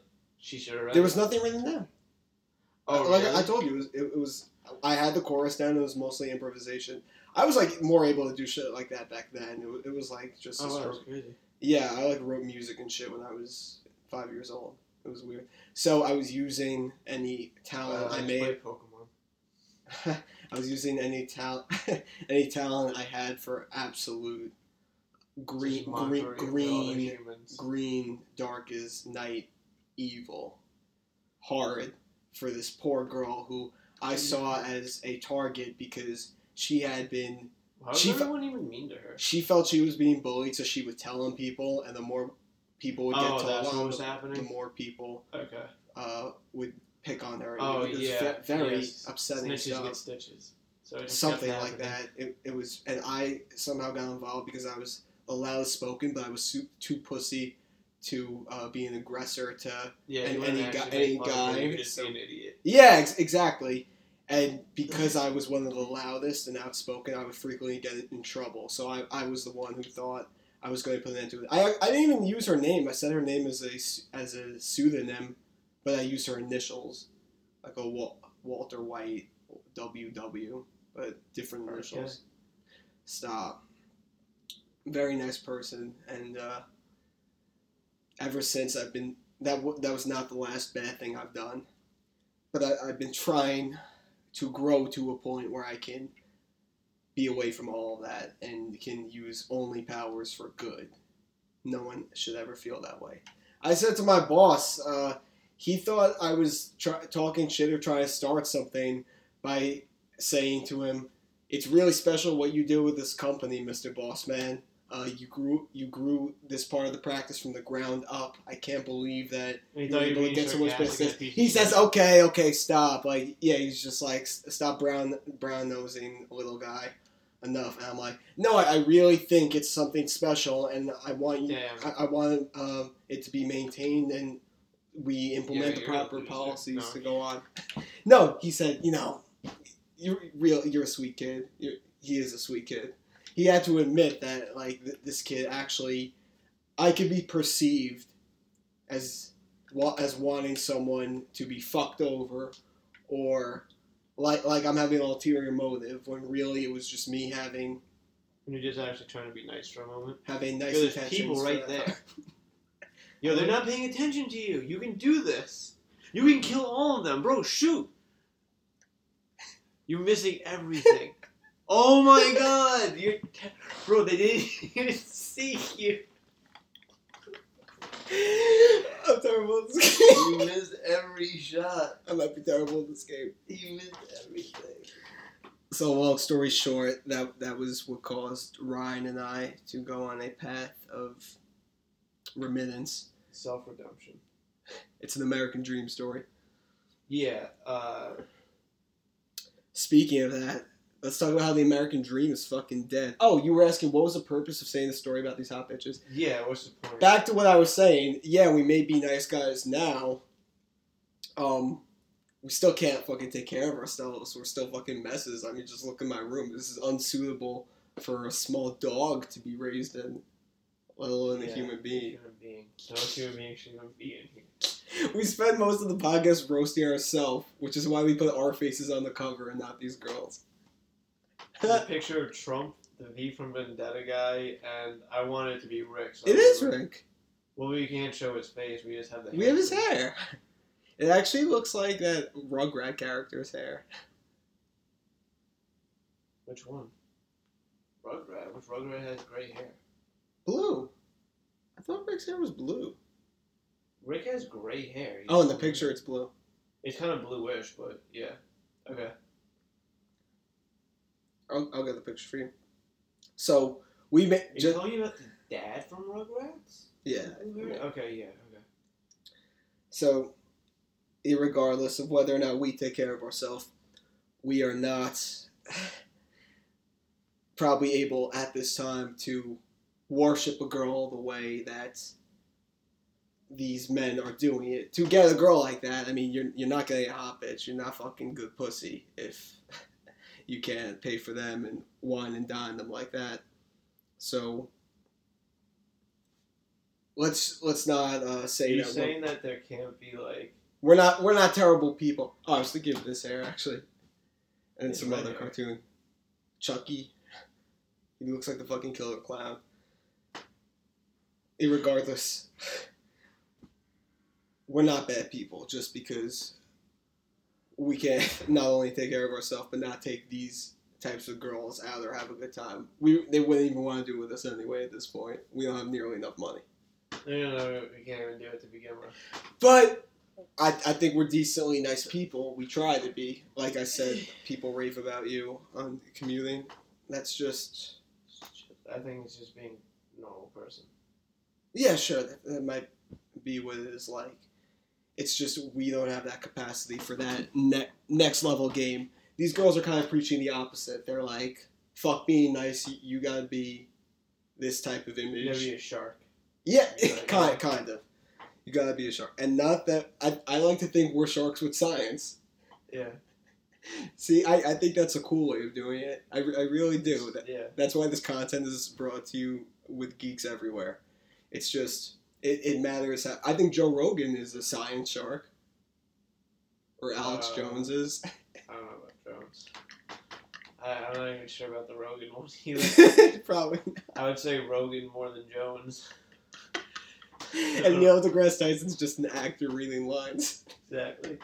There was nothing written down. Oh, really? I told you, it was. I had the chorus down. It was mostly improvisation. I was more able to do shit like that back then. It was just. Oh, that was crazy. Yeah, I wrote music and shit when I was 5 years old. It was weird. So I was using any talent I made. Played Pokemon. I was using any talent I had for absolute green, dark as night, evil, horrid for this poor girl who I saw as a target because she had been. Why was everyone even mean to her? She felt she was being bullied, so she was telling people, and the more people would get told on, the more people would pick on her. Very upsetting snitches stuff. Get stitches. So something like that. It was, and I somehow got involved because I was the loudest spoken, but I was too pussy to be an aggressor to any guy. You're just an idiot. Yeah, exactly. And because I was one of the loudest and outspoken, I would frequently get in trouble. So I was the one who thought I was going to put an end to it. I didn't even use her name. I said her name as a pseudonym, but I used her initials, like a Walter White, WW, but different initials. Okay. Stop. Very nice person, and ever since I've been that was not the last bad thing I've done, but I've been trying to grow to a point where I can be away from all of that and can use only powers for good. No one should ever feel that way. I said to my boss, he thought I was talking shit or trying to start something by saying to him, "It's really special what you did with this company, Mr. Bossman. You grew this part of the practice from the ground up. I can't believe that you were able to get so much business." He says, okay, stop. Like, yeah, he's just like, stop brown-nosing little guy. Enough. And I'm like, no, I really think it's something special, and I want you. I want it to be maintained, and we implement the proper policies to go on. No, he said, you're a sweet kid. He is a sweet kid. He had to admit that, like, this kid actually, I could be perceived as wanting someone to be fucked over, or like I'm having an ulterior motive, when really it was just me having. And you're just actually trying to be nice for a moment. Have a nice attention. There's people right there. Yo, they're not paying attention to you. You can do this. You can kill all of them, bro. Shoot. You're missing everything. Oh my god! Bro, they didn't even see you. I'm terrible at this game. You missed every shot. I might be terrible at this game. You missed everything. So, long story short, that was what caused Ryan and I to go on a path of remittance. Self-redemption. It's an American dream story. Yeah. Speaking of that, let's talk about how the American dream is fucking dead. Oh, you were asking what was the purpose of saying the story about these hot bitches? Yeah, what's the point? Back to what I was saying. Yeah, we may be nice guys now. We still can't fucking take care of ourselves. We're still fucking messes. I mean, just look in my room. This is unsuitable for a small dog to be raised in, let alone a human being. No human being should even be in here. We spend most of the podcast roasting ourselves, which is why we put our faces on the cover and not these girls. The picture of Trump, the V from Vendetta guy, and I want it to be Rick. So it is Rick. Well, we can't show his face. We just have the hair. We have his hair. It actually looks like that Rugrat character's hair. Which one? Rugrat? Which Rugrat has gray hair? Blue. I thought Rick's hair was blue. Rick has gray hair. He's in the picture it's blue. It's kind of bluish, but yeah. Okay. I'll get the picture for you. So, we met... Are you telling me about the dad from Rugrats? Yeah. Okay, yeah, okay. So, irregardless of whether or not we take care of ourselves, we are not probably able at this time to worship a girl the way that these men are doing it. To get a girl like that, I mean, you're not getting a hot bitch. You're not fucking good pussy if... You can't pay for them and wine and dine them like that. So let's not say. You're saying that there can't be like we're not terrible people. Oh, I was thinking of this hair actually, and it's some other hair. Cartoon. Chucky, he looks like the fucking killer clown. Irregardless, we're not bad people just because we can not only take care of ourselves, but not take these types of girls out or have a good time. They wouldn't even want to do it with us anyway at this point. We don't have nearly enough money. No, we can't even do it to begin with. But I think we're decently nice people. We try to be. Like I said, people rave about you on commuting. That's just... I think it's just being a normal person. Yeah, sure. That might be what it is like. It's just we don't have that capacity for that next level game. These girls are kind of preaching the opposite. They're like, fuck being nice. You gotta be this type of image. You gotta be a shark. Yeah, kind of. You gotta be a shark. And not that... I like to think we're sharks with science. Yeah. See, I think that's a cool way of doing it. I really do. Yeah. That's why this content is brought to you with geeks everywhere. It's just... It matters how... I think Joe Rogan is a science shark. Or Alex Jones is. I don't know about Jones. I'm not even sure about the Rogan one either. Probably not. I would say Rogan more than Jones. And Neil deGrasse Tyson's just an actor reading lines. Exactly.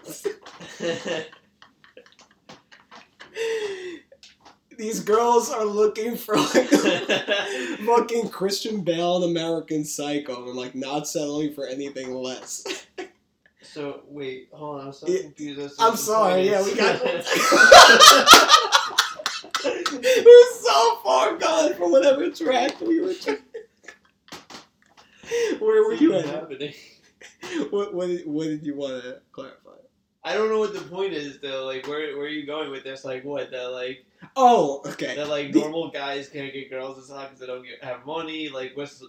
These girls are looking for like fucking Christian Bale and American Psycho. I'm like not settling for anything less. So wait, hold on, I'm so confused. I'm sorry, yeah, we got we're so far gone from whatever track we were trying. Where were you at? Happening? What did you want to clarify? I don't know what the point is though. Like where are you going with this? Like what? That like oh okay. That like normal guys can't get girls and stuff because they don't have money. Like what's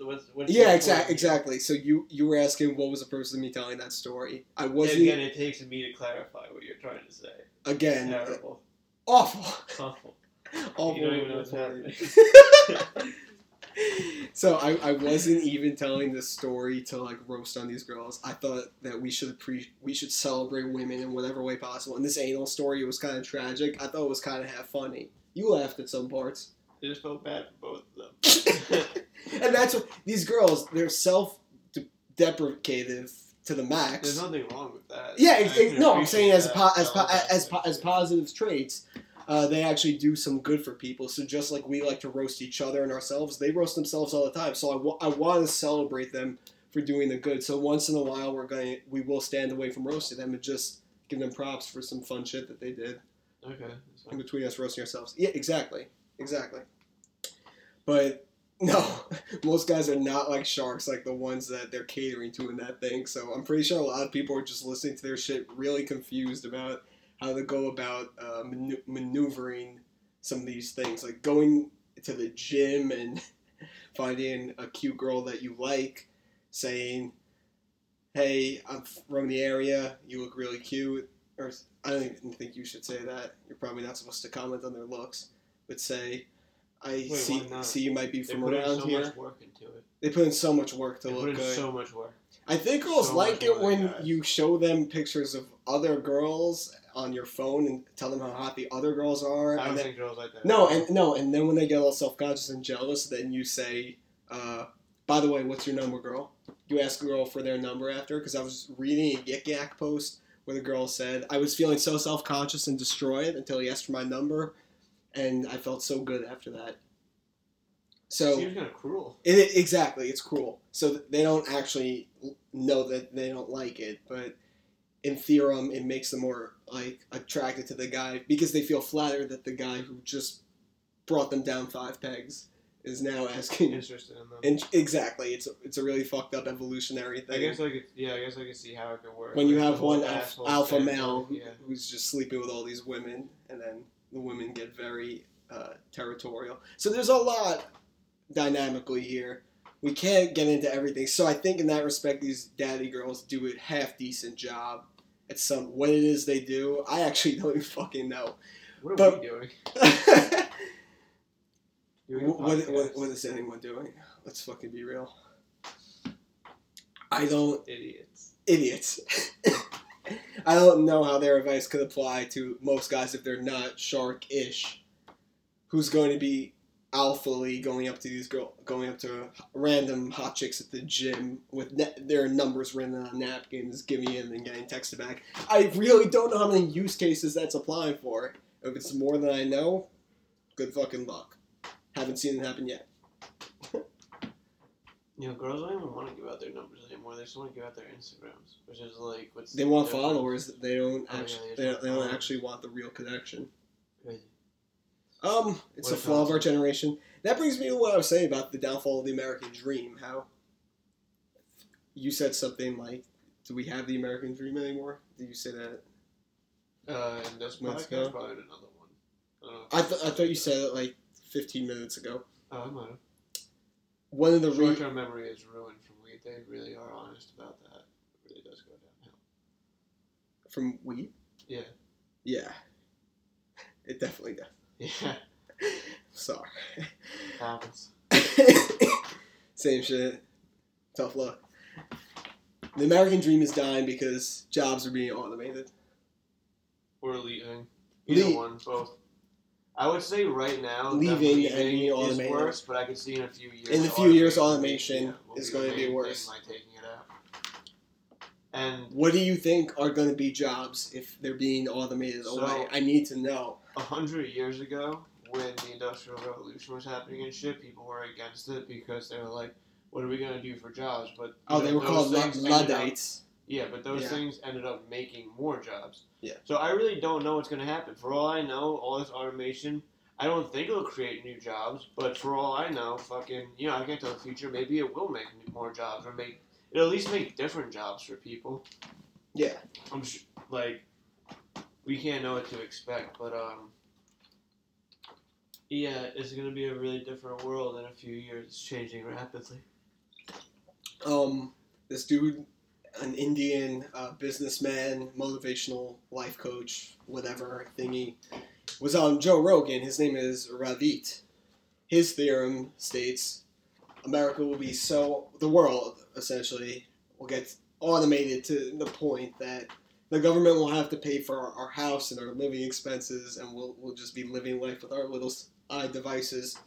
yeah exactly. So you were asking what was the purpose of me telling that story? I wasn't. And again, it takes me to clarify what you're trying to say. Again, it's terrible, awful. You don't even know what's happening. So I wasn't even telling this story to like roast on these girls. I thought that we should celebrate women in whatever way possible. And this anal story was kind of tragic. I thought it was kind of half funny. You laughed at some parts. I just felt bad for both of them. And that's what these girls, they're self-deprecative to the max. There's nothing wrong with that. Yeah, I'm saying as positive traits. They actually do some good for people. So just like we like to roast each other and ourselves, they roast themselves all the time. So I want to celebrate them for doing the good. So once in a while, we will stand away from roasting them and just give them props for some fun shit that they did. Okay. In between us roasting ourselves. Yeah, exactly. But no, most guys are not like sharks, like the ones that they're catering to in that thing. So I'm pretty sure a lot of people are just listening to their shit really confused about how to go about maneuvering some of these things, like going to the gym and finding a cute girl that you like, saying, hey, I'm from the area, you look really cute, or I don't even think you should say that, you're probably not supposed to comment on their looks, but say, I see you might be from around here. They put in so much work into it. They put in so much work to look good. They put in so much work. I think girls like it when you show them pictures of other girls on your phone and tell them how hot the other girls are. I don't think girls like that. No, and then when they get all self-conscious and jealous, then you say, by the way, what's your number, girl? You ask a girl for their number after, because I was reading a Yik Yak post where the girl said, I was feeling so self-conscious and destroyed until he asked for my number, and I felt so good after that. So, seems kind of cruel. Exactly, it's cruel. So they don't actually know that they don't like it, but in theorem, it makes them more like attracted to the guy because they feel flattered that the guy who just brought them down 5 pegs is now asking. Interested in them. And exactly, it's a really fucked up evolutionary thing. I guess I could see how it could work. When you have one alpha male who's just sleeping with all these women, and then the women get very territorial. So there's a lot. Dynamically here. We can't get into everything. So I think in that respect, these daddy girls do a half-decent job at what it is they do. I actually don't even fucking know. What are we doing? What is anyone doing? Let's fucking be real. Idiots. I don't know how their advice could apply to most guys if they're not shark-ish. Who's going to be alpha-ly going up to random hot chicks at the gym with their numbers written on napkins, giving in and getting texted back. I really don't know how many use cases that's applying for. If it's more than I know, good fucking luck. Haven't seen it happen yet. You know, girls don't even want to give out their numbers anymore. They just want to give out their Instagrams, which is like what's. They want followers. They don't actually want the real connection. Crazy. It's a flaw of our generation. That brings me to what I was saying about the downfall of the American dream. How you said something like, "Do we have the American dream anymore?" Did you say that? And that's probably another one. I thought you said it like 15 minutes ago. Oh, I might have. One of the short-term memory is ruined from weed. They really are honest about that. It really does go downhill. From weed? Yeah. Yeah. It definitely does. Yeah. Sorry. Happens. Same shit. Tough luck. The American dream is dying because jobs are being automated. Or leaving. Either one, both. I would say right now, leaving is worse, but I could see in a few years. In a few years, automation is going to be worse. Like taking it out. And what do you think are going to be jobs if they're being automated away? I need to know. 100 years ago, when the Industrial Revolution was happening and shit, people were against it because they were like, "What are we going to do for jobs?" But they were called Luddites. Yeah, but those things ended up making more jobs. Yeah. So I really don't know what's going to happen. For all I know, all this automation, I don't think it'll create new jobs. But for all I know, I can't tell the future. Maybe it will make more jobs, or it'll at least make different jobs for people. Yeah. I'm sure, like, we can't know what to expect, but yeah, it's going to be a really different world in a few years. It's changing rapidly. This dude, an Indian businessman, motivational life coach, whatever thingy, was on Joe Rogan. His name is Raviv. His theorem states America will be the world, essentially, will get automated to the point that the government will have to pay for our house and our living expenses, and we'll just be living life with our little devices.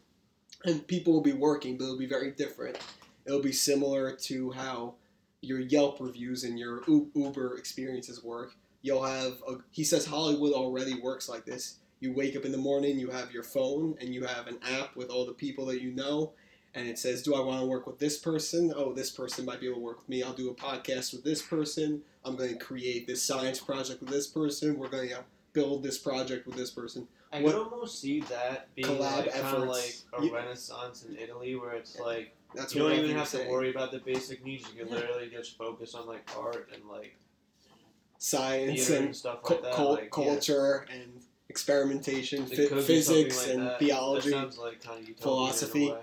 And people will be working, but it'll be very different. It'll be similar to how your Yelp reviews and your Uber experiences work. You'll have, he says Hollywood already works like this. You wake up in the morning, you have your phone, and you have an app with all the people that you know, and it says, do I want to work with this person? Oh, this person might be able to work with me. I'll do a podcast with this person. I'm going to create this science project with this person. We're going to build this project with this person. I could almost see that being like, kind of like a renaissance in Italy where it's like, you don't even have to worry about the basic needs. You can literally just focus on like art and like science and stuff like that, like, culture and experimentation, physics and biology, philosophy.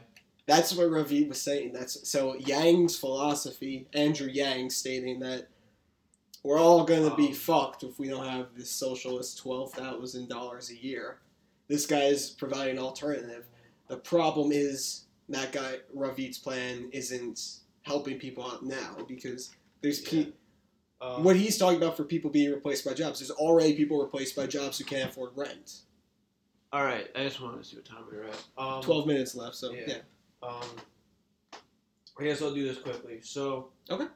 That's what Ravi was saying. That's so Yang's philosophy, Andrew Yang, stating that we're all going to be fucked if we don't have this socialist $12,000 a year. This guy is providing an alternative. The problem is that guy, Ravit's plan, isn't helping people out now because there's what he's talking about for people being replaced by jobs. There's already people replaced by jobs who can't afford rent. All right. I just wanted to see what time we were at. 12 minutes left, so yeah. I guess I'll do this quickly. So okay.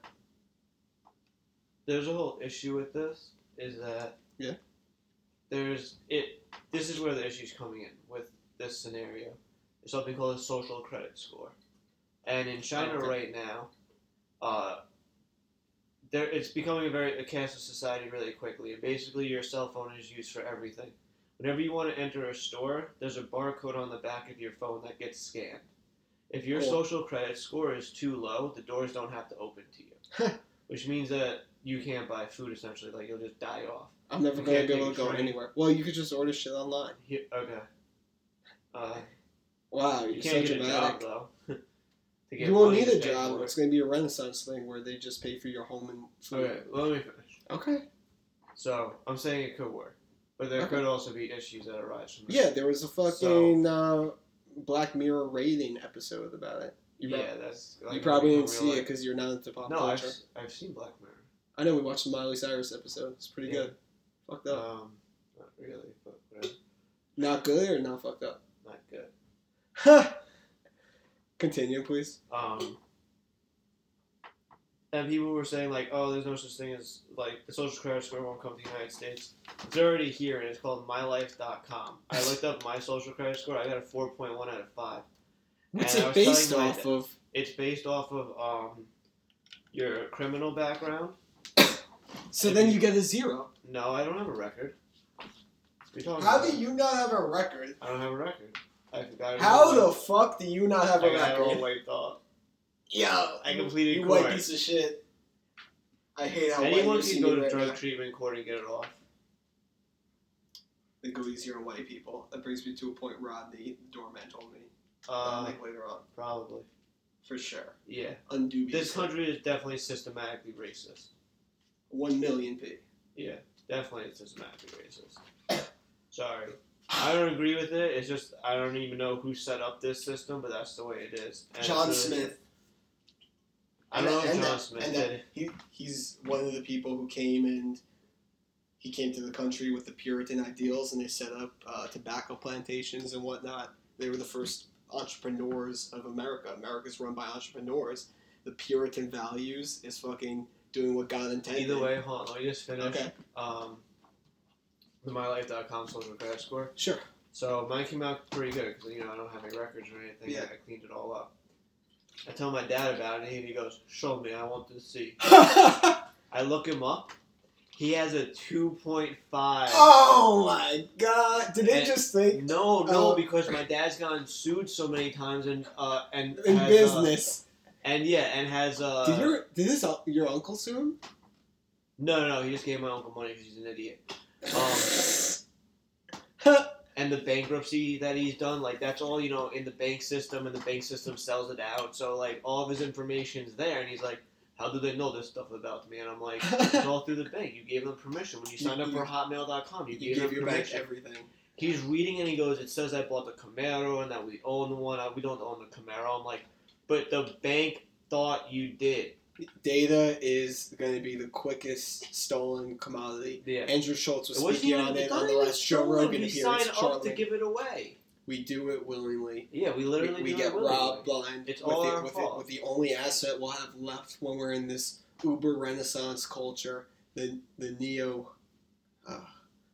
There's a whole issue with this, is that this is where the issue's coming in with this scenario. It's something called a social credit score. And in China right now, it's becoming a cashless society really quickly. And basically your cell phone is used for everything. Whenever you want to enter a store, there's a barcode on the back of your phone that gets scanned. If your social credit score is too low, the doors don't have to open to you. Which means that you can't buy food, essentially. Like, you'll just die off. I'm never going to be able to go anywhere. Well, you could just order shit online. Okay. Wow, you're so dramatic. You can't get a job, though. You won't need a job. It's going to be a renaissance thing where they just pay for your home and food. Okay, let me finish. Okay. So, I'm saying it could work. But there could also be issues that arise from this. Yeah, there was a fucking Black Mirror rating episode about it. You probably didn't see it because you're not into pop culture. No, I've seen Black Mirror. I know, we watched the Miley Cyrus episode. It's pretty good. Fucked up. Not really, but whatever. Not good or not fucked up? Not good. Continue, please. And people were saying, like, oh, there's no such thing as, like, the social credit score won't come to the United States. It's already here, and it's called mylife.com. I looked up my social credit score. I got a 4.1 out of 5. What's it based off of? It's based off of your criminal background. So then you get a 0. No, I don't have a record. How do you not have a record? I don't have a record. I forgot. How the fuck do you not have a record? I got it all wiped off. Yo, I completed court. You white piece of shit. I hate how white you anyone can go to drug treatment court and get it off. The Galician white people. That brings me to a point Rodney, the doorman, told me. Like later on. Probably. For sure. Yeah. Undubious. This country is definitely systematically racist. 1 million P. Yeah, definitely systematically racist. Sorry. I don't agree with it. It's just, I don't even know who set up this system, but that's the way it is. And John Smith. I don't know John Smith did it. He's one of the people who came to the country with the Puritan ideals, and they set up tobacco plantations and whatnot. They were the first entrepreneurs of America. America's run by entrepreneurs. The Puritan values is fucking doing what God intended. Either way, hold on, let me just finish. Okay. The mylife.com social credit score. Sure. So mine came out pretty good because, you know, I don't have any records or anything. Yeah. I cleaned it all up. I tell my dad about it, and he goes, show me, I want to see. I look him up. He has a 2.5. Oh, my God. Did they just think? No, because my dad's gotten sued so many times and in has, business. Did your uncle sue him? No, he just gave my uncle money because he's an idiot. And the bankruptcy that he's done, like, that's all, you know, in the bank system, and the bank system sells it out. So, like, all of his information's there, and he's like, how do they know this stuff about me? And I'm like, it's all through the bank. You gave them permission. When you signed up for Hotmail.com, you gave them permission. You gave your bank everything. He's reading, and he goes, it says I bought the Camaro, and that we own one. We don't own the Camaro. I'm like, but the bank thought you did. Data is going to be the quickest stolen commodity. Yeah. Andrew Schultz was speaking on it on the last Joe Rogan appearance. We sign up to give it away. We do it willingly. Yeah, we literally do it willingly. We get robbed blind. It's all our fault. With the only asset we'll have left when we're in this uber renaissance culture, the neo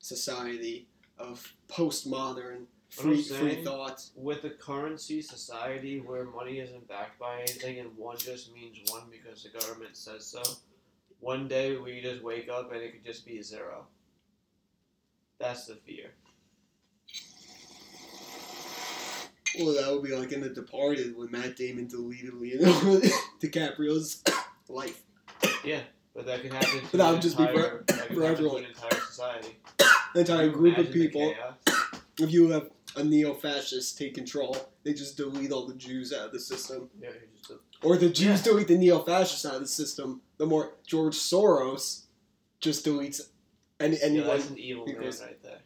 society of postmodern free thoughts. With a currency society where money isn't backed by anything and one just means one because the government says so, one day we just wake up and it could just be 0. That's the fear. Well, that would be like in The Departed when Matt Damon deleted Leonardo DiCaprio's life. Yeah, but that could happen to for everyone. An entire society. An entire group of people. If you have a neo-fascist take control, they just delete all the Jews out of the system. Yeah, or the Jews delete the neo-fascists out of the system. The more George Soros just deletes anyone. Yeah, that's an evil man right there.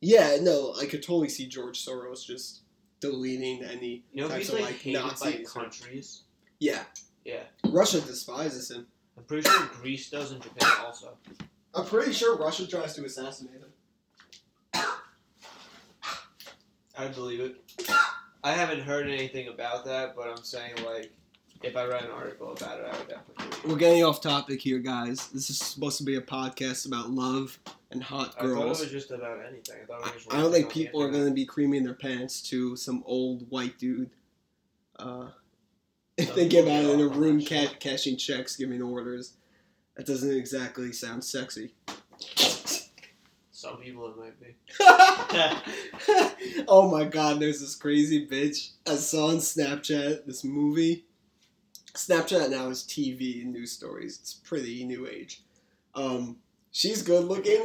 Yeah, no, I could totally see George Soros just deleting any types of like Nazi countries. Yeah. Yeah. Russia despises him. I'm pretty sure Greece does and Japan also. I'm pretty sure Russia tries to assassinate him. I believe it. I haven't heard anything about that, but I'm saying, like, if I read an article about it, I would definitely do it. We're getting off topic here, guys. This is supposed to be a podcast about love and hot girls. I thought it was just about anything. I don't think people are going to be creaming their pants to some old white dude. If they get out in a room cashing checks, giving orders, that doesn't exactly sound sexy. Some people it might be. Oh my God, there's this crazy bitch I saw on Snapchat, this movie. Snapchat now is TV and news stories. It's pretty new age. She's good looking.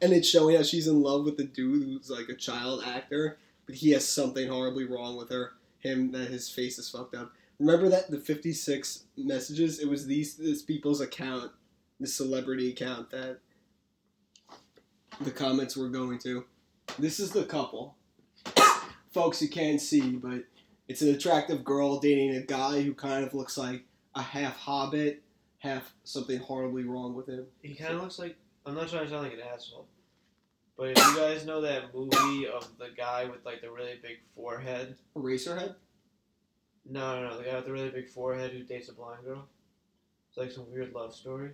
And it's showing how she's in love with the dude who's like a child actor, but he has something horribly wrong with him that his face is fucked up. Remember that the 56 messages? It was this people's account, the celebrity account that the comments we're going to. This is the couple. Folks, you can't see, but it's an attractive girl dating a guy who kind of looks like a half hobbit, half something horribly wrong with him. He kind of looks like... I'm not trying to sound like an asshole, But you guys know that movie of the guy with, like, the really big forehead? Eraserhead? No. The guy with the really big forehead who dates a blind girl. It's, like, some weird love story.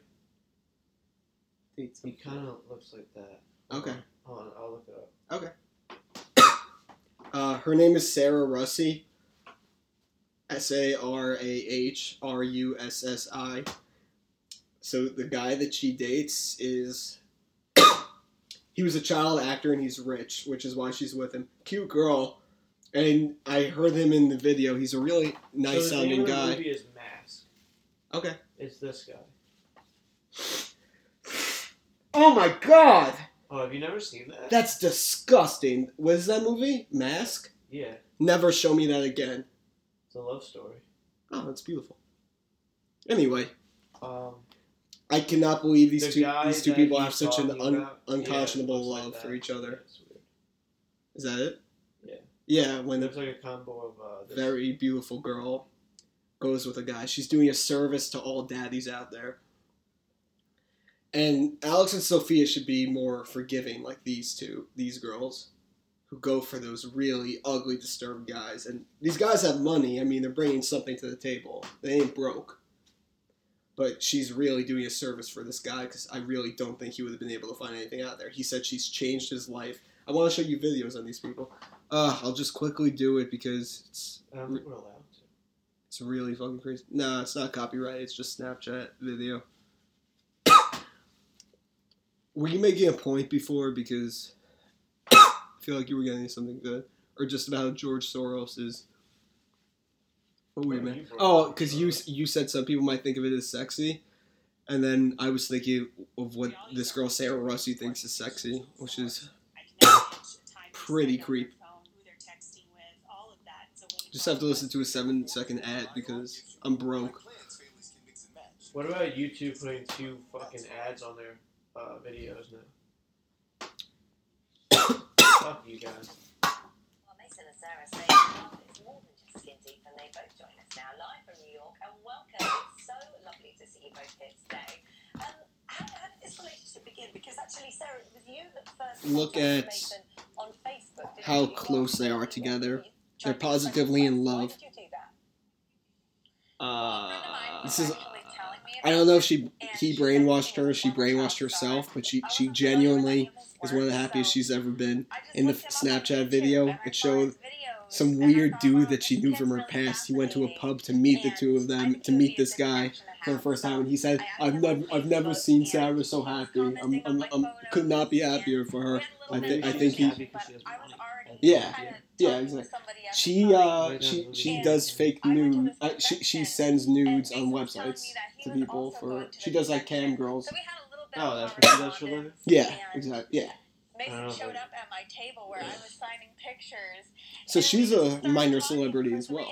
He kind of looks like that. Okay. Hold on, I'll look it up. Okay. Her name is Sarah Russi. Sarahrussi. So the guy that she dates is... He was a child actor and he's rich, which is why she's with him. Cute girl. And I heard him in the video. He's a really nice sounding guy. The movie is Mask. Okay. It's this guy. Oh my god! Oh, have you never seen that? That's disgusting. What is that movie? Mask? Yeah. Never show me that again. It's a love story. Oh, that's beautiful. Anyway. I cannot believe these two people have such an unconscionable love for each other. Is that it? Yeah. Yeah, when there's like a combo of very beautiful girl goes with a guy. She's doing a service to all daddies out there. And Alex and Sophia should be more forgiving, like these girls, who go for those really ugly, disturbed guys. And these guys have money. I mean, they're bringing something to the table. They ain't broke. But she's really doing a service for this guy because I really don't think he would have been able to find anything out there. He said she's changed his life. I want to show you videos on these people. I'll just quickly do it because it's... I don't think we're allowed to. It's really fucking crazy. No, it's not copyright. It's just Snapchat video. Were you making a point before? Because I feel like you were getting something good. Or just about George Soros is... Oh, wait a minute. Oh, because you said some people might think of it as sexy, and then I was thinking of what this girl Sarah Russi thinks is sexy, which is pretty creep. Just have to listen to a 7-second ad because I'm broke. What about YouTube putting 2 fucking ads on their videos now? Fuck you guys. Well, Mason and Sarah say Lindsay, and they both join us now live from New York, and welcome. It's so lovely to see you both here today. How did this relationship begin? Because actually, Sarah, it was you that first look at Mason on Facebook. How close they are together. They're positively in love. Why did you do that? This is. I don't know if he brainwashed her, she brainwashed herself, but she genuinely is one of the happiest she's ever been. In the Snapchat video, it showed some weird dude that she knew from her past. He went to a pub to meet the two of them, to meet this guy for the first time, and he said, "I've never seen Sarah so happy. I could not be happier for her. I think he, yeah, exactly. She does fake nude. She sends nudes on websites to people for. She does like cam girls. Oh, that's your limit. Yeah, exactly. Yeah. Mason showed up at my table where I was signing pictures. So she's a minor celebrity as well.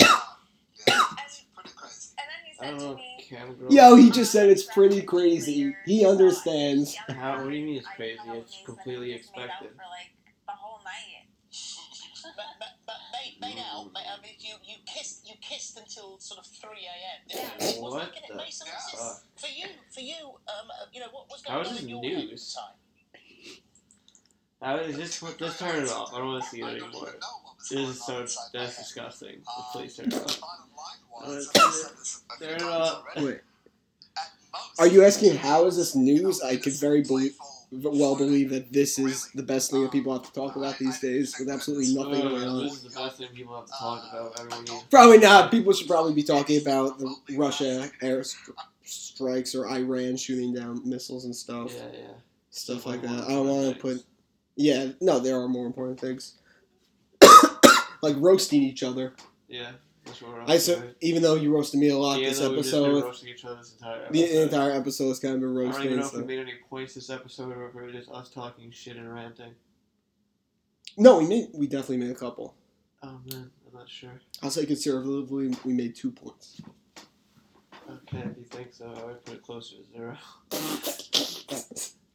And then he said to me, yo, he just said it's pretty crazy. He understands. How? What do you mean it's crazy? It's completely expected. For like the whole night. But I mean, you kissed until sort of 3 a.m. Yeah. What? Mason, for you, you know what was going on in your head at the time? Just turn it off. I don't want to see it anymore. This is so... That's disgusting. Please turn it off. Turn it off. Wait. Are you asking how is this news? I could believe that this is the best thing that people have to talk about these days with absolutely nothing going on. This is the best thing people have to talk about. Everyone. Probably not. People should probably be talking about the Russia air strikes or Iran shooting down missiles and stuff. Yeah. Stuff like that. I don't want to put... Yeah, no, there are more important things. Like roasting each other. Yeah, that's what we're on. Even though you roasted me a lot this episode. We've roasting each other this entire episode. The entire episode has kind of been roasting. I don't even know if we made any points this episode or if it was just us talking shit and ranting. No, we definitely made a couple. Oh man, I'm not sure. I'll say conservatively we made 2 points. Okay, if you think so, I would put it closer to 0.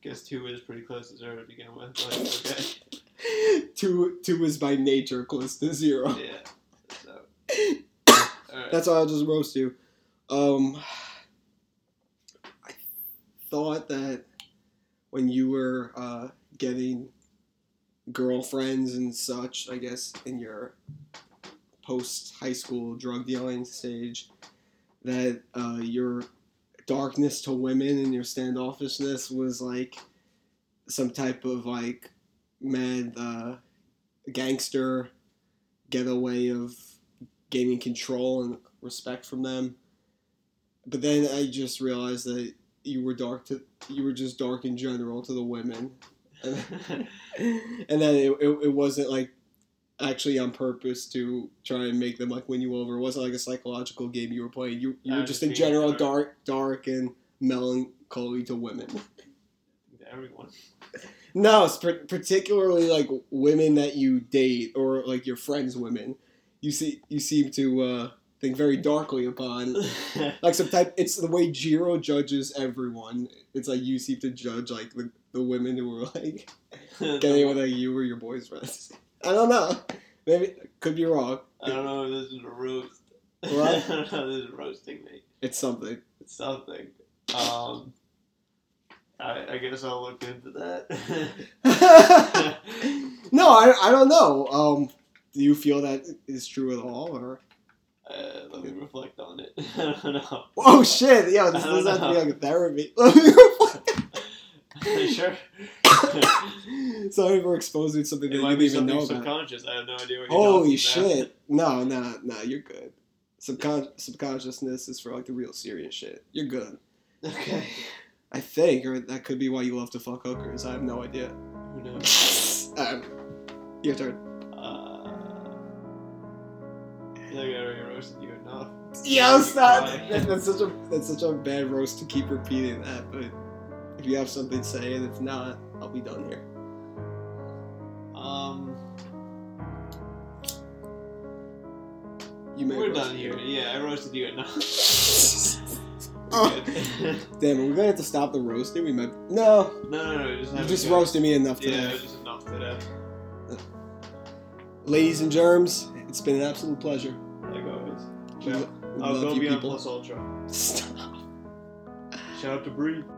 Guess 2 is pretty close to 0 to begin with. Like, okay. 2 is by nature close to 0. Yeah. So. All right. That's why I'll just roast you. I thought that when you were getting girlfriends and such, I guess, in your post-high school drug dealing stage, that your darkness to women and your standoffishness was like some type of like mad gangster getaway of gaining control and respect from them. But then I just realized that you were just dark in general to the women. And then it wasn't like actually on purpose to try and make them like win you over. It wasn't like a psychological game you were playing. You were just in general dark and melancholy to women. Everyone. No, it's particularly like women that you date or like your friends' women. You seem to think very darkly upon. Like some type. It's the way Jiro judges everyone. It's like you seem to judge like the women who were like getting with like you or your boyfriends. I don't know. Maybe could be wrong. I don't know if this is a roast. What? I don't know if this is roasting me. It's something. It's something. I guess I'll look into that. No, I don't know. Do you feel that is true at all, or? Let me reflect on it. I don't know. Oh shit! Yeah, this doesn't have to be like therapy. Let me reflect. Sure. Sorry for exposing something that you didn't even know about. Subconscious. I have no idea what you're talking about. Holy shit! No, you're good. Subconsciousness is for like the real serious shit. You're good. Okay. I think, or that could be why you love to fuck hookers. I have no idea. Who knows? Your turn. I feel like I already roasted you enough. Yo, stop! That's such a bad roast to keep repeating that, but if you have something to say, and if not, I'll be done here. We're done here. Yeah, I roasted you enough. Oh. Damn, we're gonna have to stop the roasting. We might. No. You just roasted me enough today. Yeah, just enough today. Ladies and germs, it's been an absolute pleasure. Like always. I'll go beyond plus ultra. Stop. Shout out to Bree.